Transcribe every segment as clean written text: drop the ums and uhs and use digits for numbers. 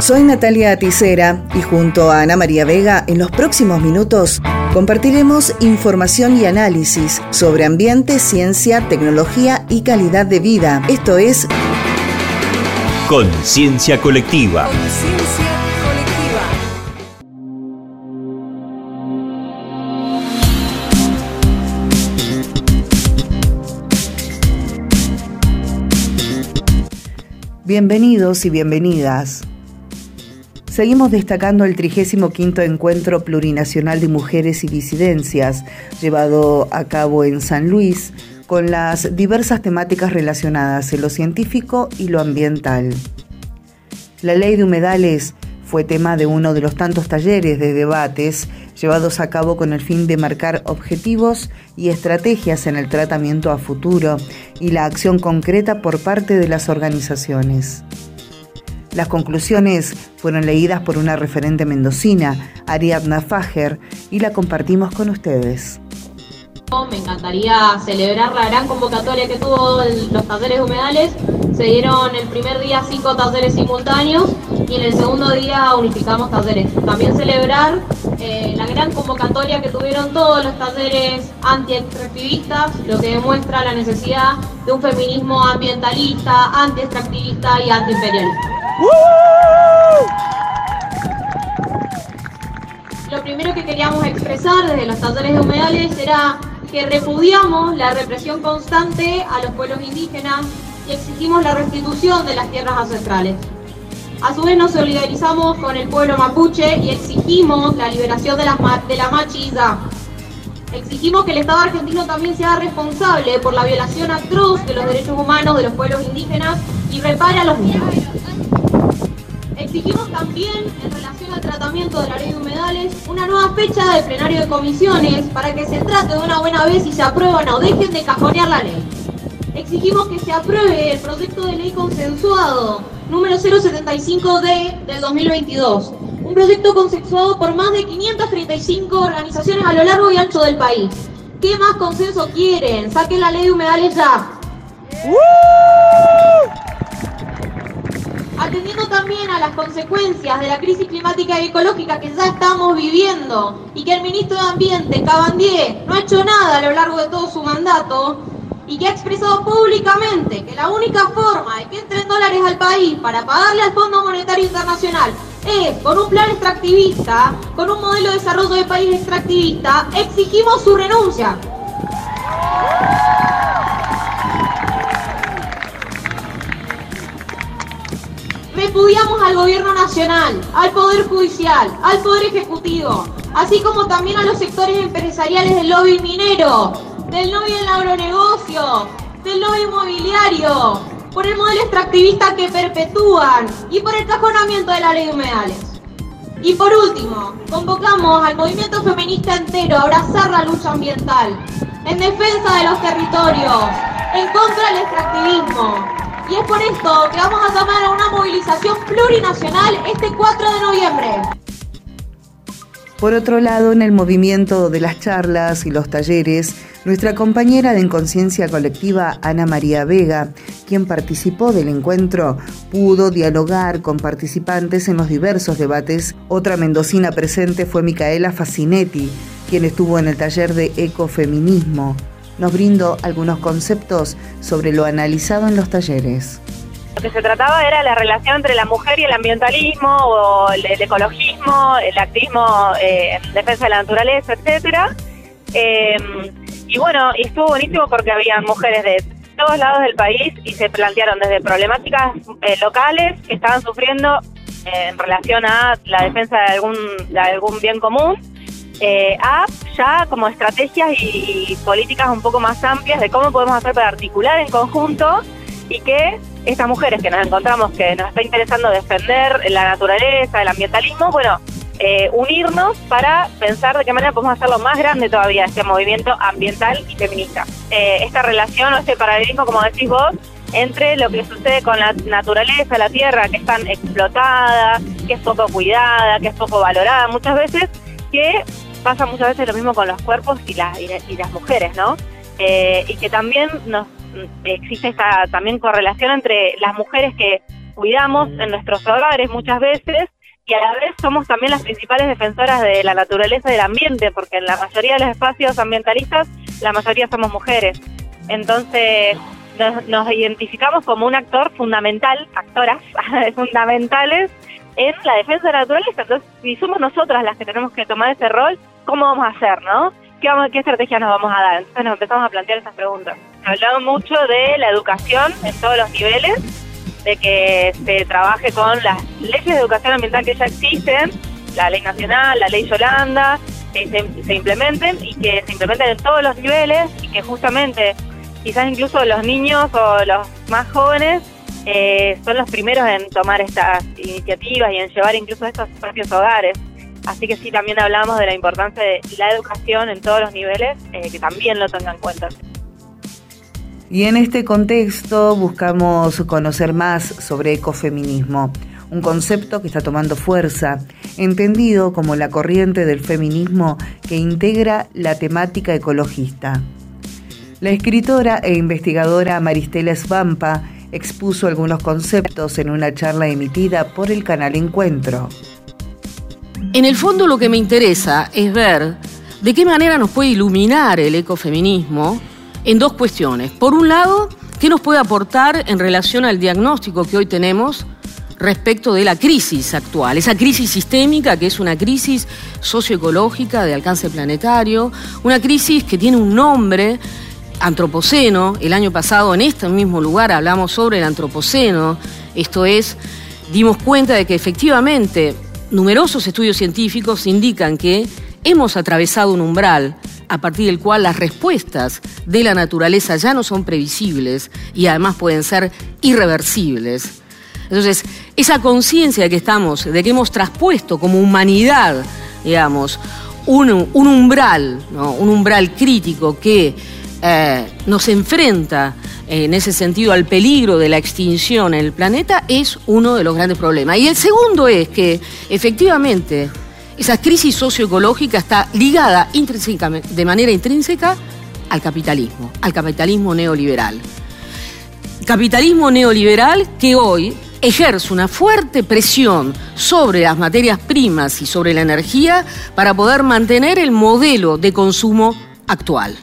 Soy Natalia Aticera y junto a Ana María Vega, en los próximos minutos compartiremos información y análisis sobre ambiente, ciencia, tecnología y calidad de vida. Esto es Conciencia Colectiva. Bienvenidos y bienvenidas. Seguimos destacando el 35º Encuentro Plurinacional de Mujeres y Disidencias, llevado a cabo en San Luis, con las diversas temáticas relacionadas en lo científico y lo ambiental. La Ley de Humedales fue tema de uno de los tantos talleres de debates llevados a cabo con el fin de marcar objetivos y estrategias en el tratamiento a futuro y la acción concreta por parte de las organizaciones. Las conclusiones fueron leídas por una referente mendocina, Ariadna Fajer, y la compartimos con ustedes. Me encantaría celebrar la gran convocatoria que tuvo los talleres humedales. Se dieron el primer día 5 talleres simultáneos y en el segundo día unificamos talleres. También celebrar la gran convocatoria que tuvieron todos los talleres anti-extractivistas, lo que demuestra la necesidad de un feminismo ambientalista, anti-extractivista y anti-imperialista. Lo primero que queríamos expresar desde los talleres de humedales era que repudiamos la represión constante a los pueblos indígenas y exigimos la restitución de las tierras ancestrales. A su vez nos solidarizamos con el pueblo mapuche y exigimos la liberación de la machilla. Exigimos que el Estado argentino también sea responsable por la violación atroz de los derechos humanos de los pueblos indígenas y repare a los mismos. Exigimos también, en relación al tratamiento de la ley de humedales, una nueva fecha de plenario de comisiones para que se trate de una buena vez y se aprueban o dejen de cajonear la ley. Exigimos que se apruebe el proyecto de ley consensuado número 075D del 2022, un proyecto consensuado por más de 535 organizaciones a lo largo y ancho del país. ¿Qué más consenso quieren? ¡Saquen la ley de humedales ya! Atendiendo también a las consecuencias de la crisis climática y ecológica que ya estamos viviendo y que el ministro de Ambiente, Cabandié, no ha hecho nada a lo largo de todo su mandato y que ha expresado públicamente que la única forma de que entren dólares al país para pagarle al Fondo Monetario Internacional es con un plan extractivista, con un modelo de desarrollo de país extractivista, exigimos su renuncia. Repudiamos al gobierno nacional, al poder judicial, al poder ejecutivo, así como también a los sectores empresariales del lobby minero, del lobby del agronegocio, del lobby inmobiliario, por el modelo extractivista que perpetúan y por el cajonamiento de la ley de humedales. Y por último, convocamos al movimiento feminista entero a abrazar la lucha ambiental, en defensa de los territorios, en contra del extractivismo. Y es por esto que vamos a llamar a una movilización plurinacional este 4 de noviembre. Por otro lado, en el movimiento de las charlas y los talleres, nuestra compañera de Conciencia Colectiva, Ana María Vega, quien participó del encuentro, pudo dialogar con participantes en los diversos debates. Otra mendocina presente fue Micaela Facinetti, quien estuvo en el taller de ecofeminismo. Nos brindó algunos conceptos sobre lo analizado en los talleres. Lo que se trataba era la relación entre la mujer y el ambientalismo, o el ecologismo, el activismo en defensa de la naturaleza, etcétera. Y bueno, estuvo buenísimo porque había mujeres de todos lados del país y se plantearon desde problemáticas locales que estaban sufriendo en relación a la defensa de algún bien común, ya como estrategias y políticas un poco más amplias de cómo podemos hacer para articular en conjunto y que estas mujeres que nos encontramos, que nos está interesando defender la naturaleza, el ambientalismo, unirnos para pensar de qué manera podemos hacerlo más grande todavía, este movimiento ambiental y feminista. Esta relación o este paralelismo, como decís vos, entre lo que sucede con la naturaleza, la tierra, que es tan explotada, que es poco cuidada, que es poco valorada muchas veces, que pasa muchas veces lo mismo con los cuerpos y las mujeres, ¿no? Y que también existe esta también correlación entre las mujeres que cuidamos en nuestros hogares muchas veces, y a la vez somos también las principales defensoras de la naturaleza y del ambiente, porque en la mayoría de los espacios ambientalistas, la mayoría somos mujeres. Entonces nos identificamos como un actor fundamental, actoras fundamentales en la defensa de la naturaleza. Entonces, si somos nosotras las que tenemos que tomar ese rol, ¿cómo vamos a hacer, no? ¿Qué estrategia nos vamos a dar? Entonces nos empezamos a plantear esas preguntas. Hablamos mucho de la educación en todos los niveles, de que se trabaje con las leyes de educación ambiental que ya existen, la ley nacional, la ley Yolanda, que se implementen, y que se implementen en todos los niveles, y que justamente quizás incluso los niños o los más jóvenes son los primeros en tomar estas iniciativas y en llevar incluso estos propios hogares. Así que sí, también hablamos de la importancia de la educación en todos los niveles, que también lo tengan en cuenta. Y en este contexto buscamos conocer más sobre ecofeminismo, un concepto que está tomando fuerza, entendido como la corriente del feminismo que integra la temática ecologista. La escritora e investigadora Maristella Svampa expuso algunos conceptos en una charla emitida por el Canal Encuentro. En el fondo lo que me interesa es ver de qué manera nos puede iluminar el ecofeminismo en dos cuestiones. Por un lado, qué nos puede aportar en relación al diagnóstico que hoy tenemos respecto de la crisis actual, esa crisis sistémica que es una crisis socioecológica de alcance planetario, una crisis que tiene un nombre, Antropoceno. El año pasado en este mismo lugar hablamos sobre el Antropoceno, esto es, dimos cuenta de que efectivamente numerosos estudios científicos indican que hemos atravesado un umbral a partir del cual las respuestas de la naturaleza ya no son previsibles y además pueden ser irreversibles. Entonces, esa conciencia que estamos, de que hemos traspuesto como humanidad, digamos, un umbral, ¿no? Un umbral crítico que nos enfrenta en ese sentido al peligro de la extinción en el planeta, es uno de los grandes problemas. Y el segundo es que efectivamente esa crisis socioecológica está ligada de manera intrínseca al capitalismo neoliberal. Capitalismo neoliberal que hoy ejerce una fuerte presión sobre las materias primas y sobre la energía para poder mantener el modelo de consumo actual.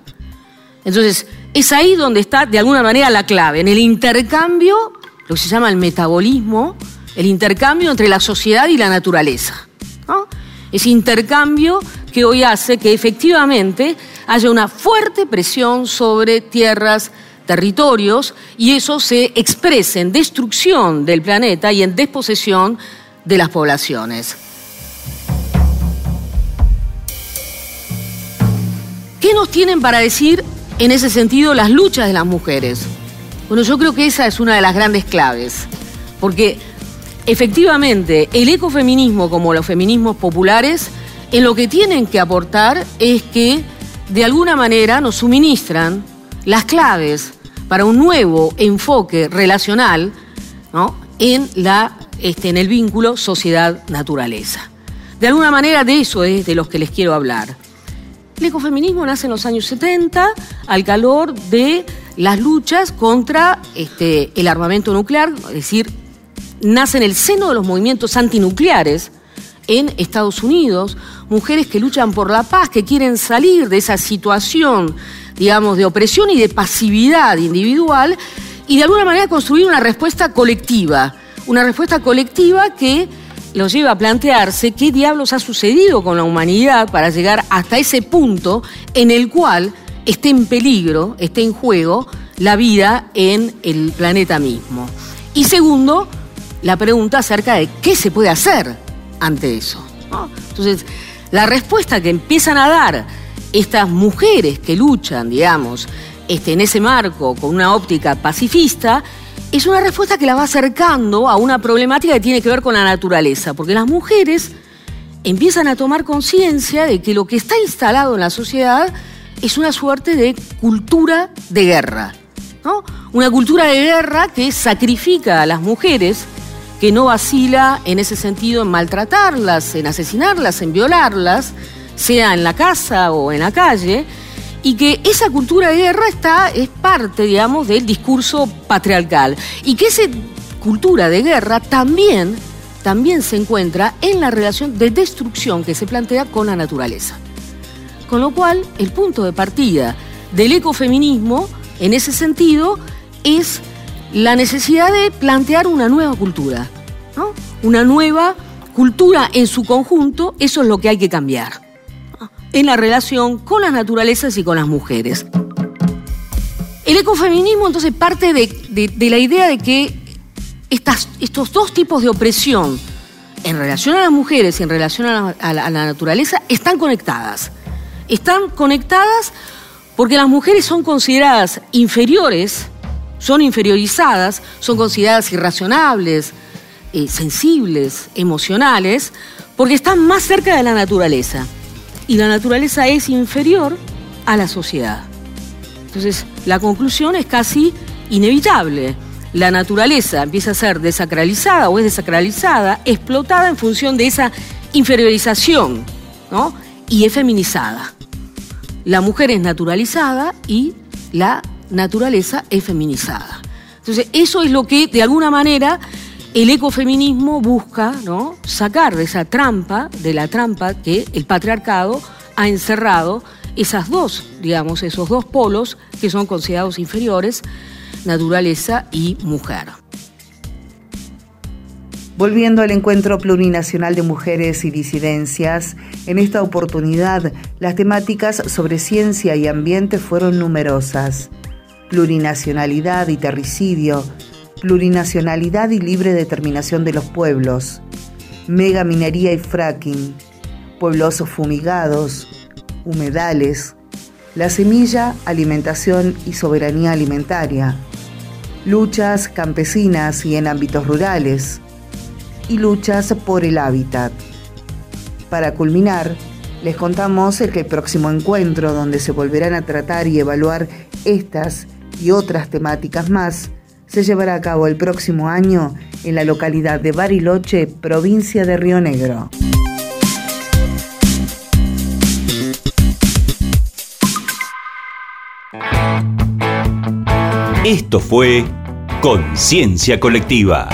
Entonces, es ahí donde está, de alguna manera, la clave, en el intercambio, lo que se llama el metabolismo, el intercambio entre la sociedad y la naturaleza, ¿no? Ese intercambio que hoy hace que efectivamente haya una fuerte presión sobre tierras, territorios, y eso se expresa en destrucción del planeta y en desposesión de las poblaciones. ¿Qué nos tienen para decir en ese sentido las luchas de las mujeres? Bueno, yo creo que esa es una de las grandes claves, porque efectivamente el ecofeminismo, como los feminismos populares, en lo que tienen que aportar es que de alguna manera nos suministran las claves para un nuevo enfoque relacional, ¿no?, en el vínculo sociedad-naturaleza. De alguna manera de eso es de los que les quiero hablar. El ecofeminismo nace en los años 70 al calor de las luchas contra el armamento nuclear, es decir, nace en el seno de los movimientos antinucleares en Estados Unidos, mujeres que luchan por la paz, que quieren salir de esa situación, digamos, de opresión y de pasividad individual, y de alguna manera construir una respuesta colectiva que los lleva a plantearse qué diablos ha sucedido con la humanidad para llegar hasta ese punto en el cual esté en peligro, esté en juego la vida en el planeta mismo. Y segundo, la pregunta acerca de qué se puede hacer ante eso, ¿no? Entonces, la respuesta que empiezan a dar estas mujeres que luchan, digamos, en ese marco con una óptica pacifista, es una respuesta que la va acercando a una problemática que tiene que ver con la naturaleza, porque las mujeres empiezan a tomar conciencia de que lo que está instalado en la sociedad es una suerte de cultura de guerra, ¿no? Una cultura de guerra que sacrifica a las mujeres, que no vacila en ese sentido en maltratarlas, en asesinarlas, en violarlas, sea en la casa o en la calle, y que esa cultura de guerra es parte, digamos, del discurso patriarcal, y que ese cultura de guerra también se encuentra en la relación de destrucción que se plantea con la naturaleza. Con lo cual, el punto de partida del ecofeminismo, en ese sentido, es la necesidad de plantear una nueva cultura, ¿no? Una nueva cultura en su conjunto, eso es lo que hay que cambiar, ¿no? En la relación con las naturalezas y con las mujeres. El ecofeminismo, entonces, parte de la idea de que estos dos tipos de opresión en relación a las mujeres y en relación a la naturaleza están conectadas. Están conectadas porque las mujeres son consideradas inferiores, son inferiorizadas, son consideradas irracionables, sensibles, emocionales, porque están más cerca de la naturaleza. Y la naturaleza es inferior a la sociedad. Entonces, la conclusión es casi inevitable. La naturaleza empieza a ser desacralizada o es desacralizada, explotada en función de esa inferiorización, ¿no? Y es feminizada. La mujer es naturalizada y la naturaleza es feminizada. Entonces, eso es lo que, de alguna manera, el ecofeminismo busca, ¿no?, sacar de esa trampa, de la trampa que el patriarcado ha encerrado. Esos dos polos que son considerados inferiores, naturaleza y mujer. Volviendo al Encuentro Plurinacional de Mujeres y Disidencias, en esta oportunidad las temáticas sobre ciencia y ambiente fueron numerosas. Plurinacionalidad y terricidio, plurinacionalidad y libre determinación de los pueblos, megaminería y fracking, pueblos fumigados, humedales, la semilla, alimentación y soberanía alimentaria, luchas campesinas y en ámbitos rurales, y luchas por el hábitat. Para culminar, les contamos el próximo encuentro, donde se volverán a tratar y evaluar estas y otras temáticas más, se llevará a cabo el próximo año en la localidad de Bariloche, provincia de Río Negro. Esto fue Conciencia Colectiva.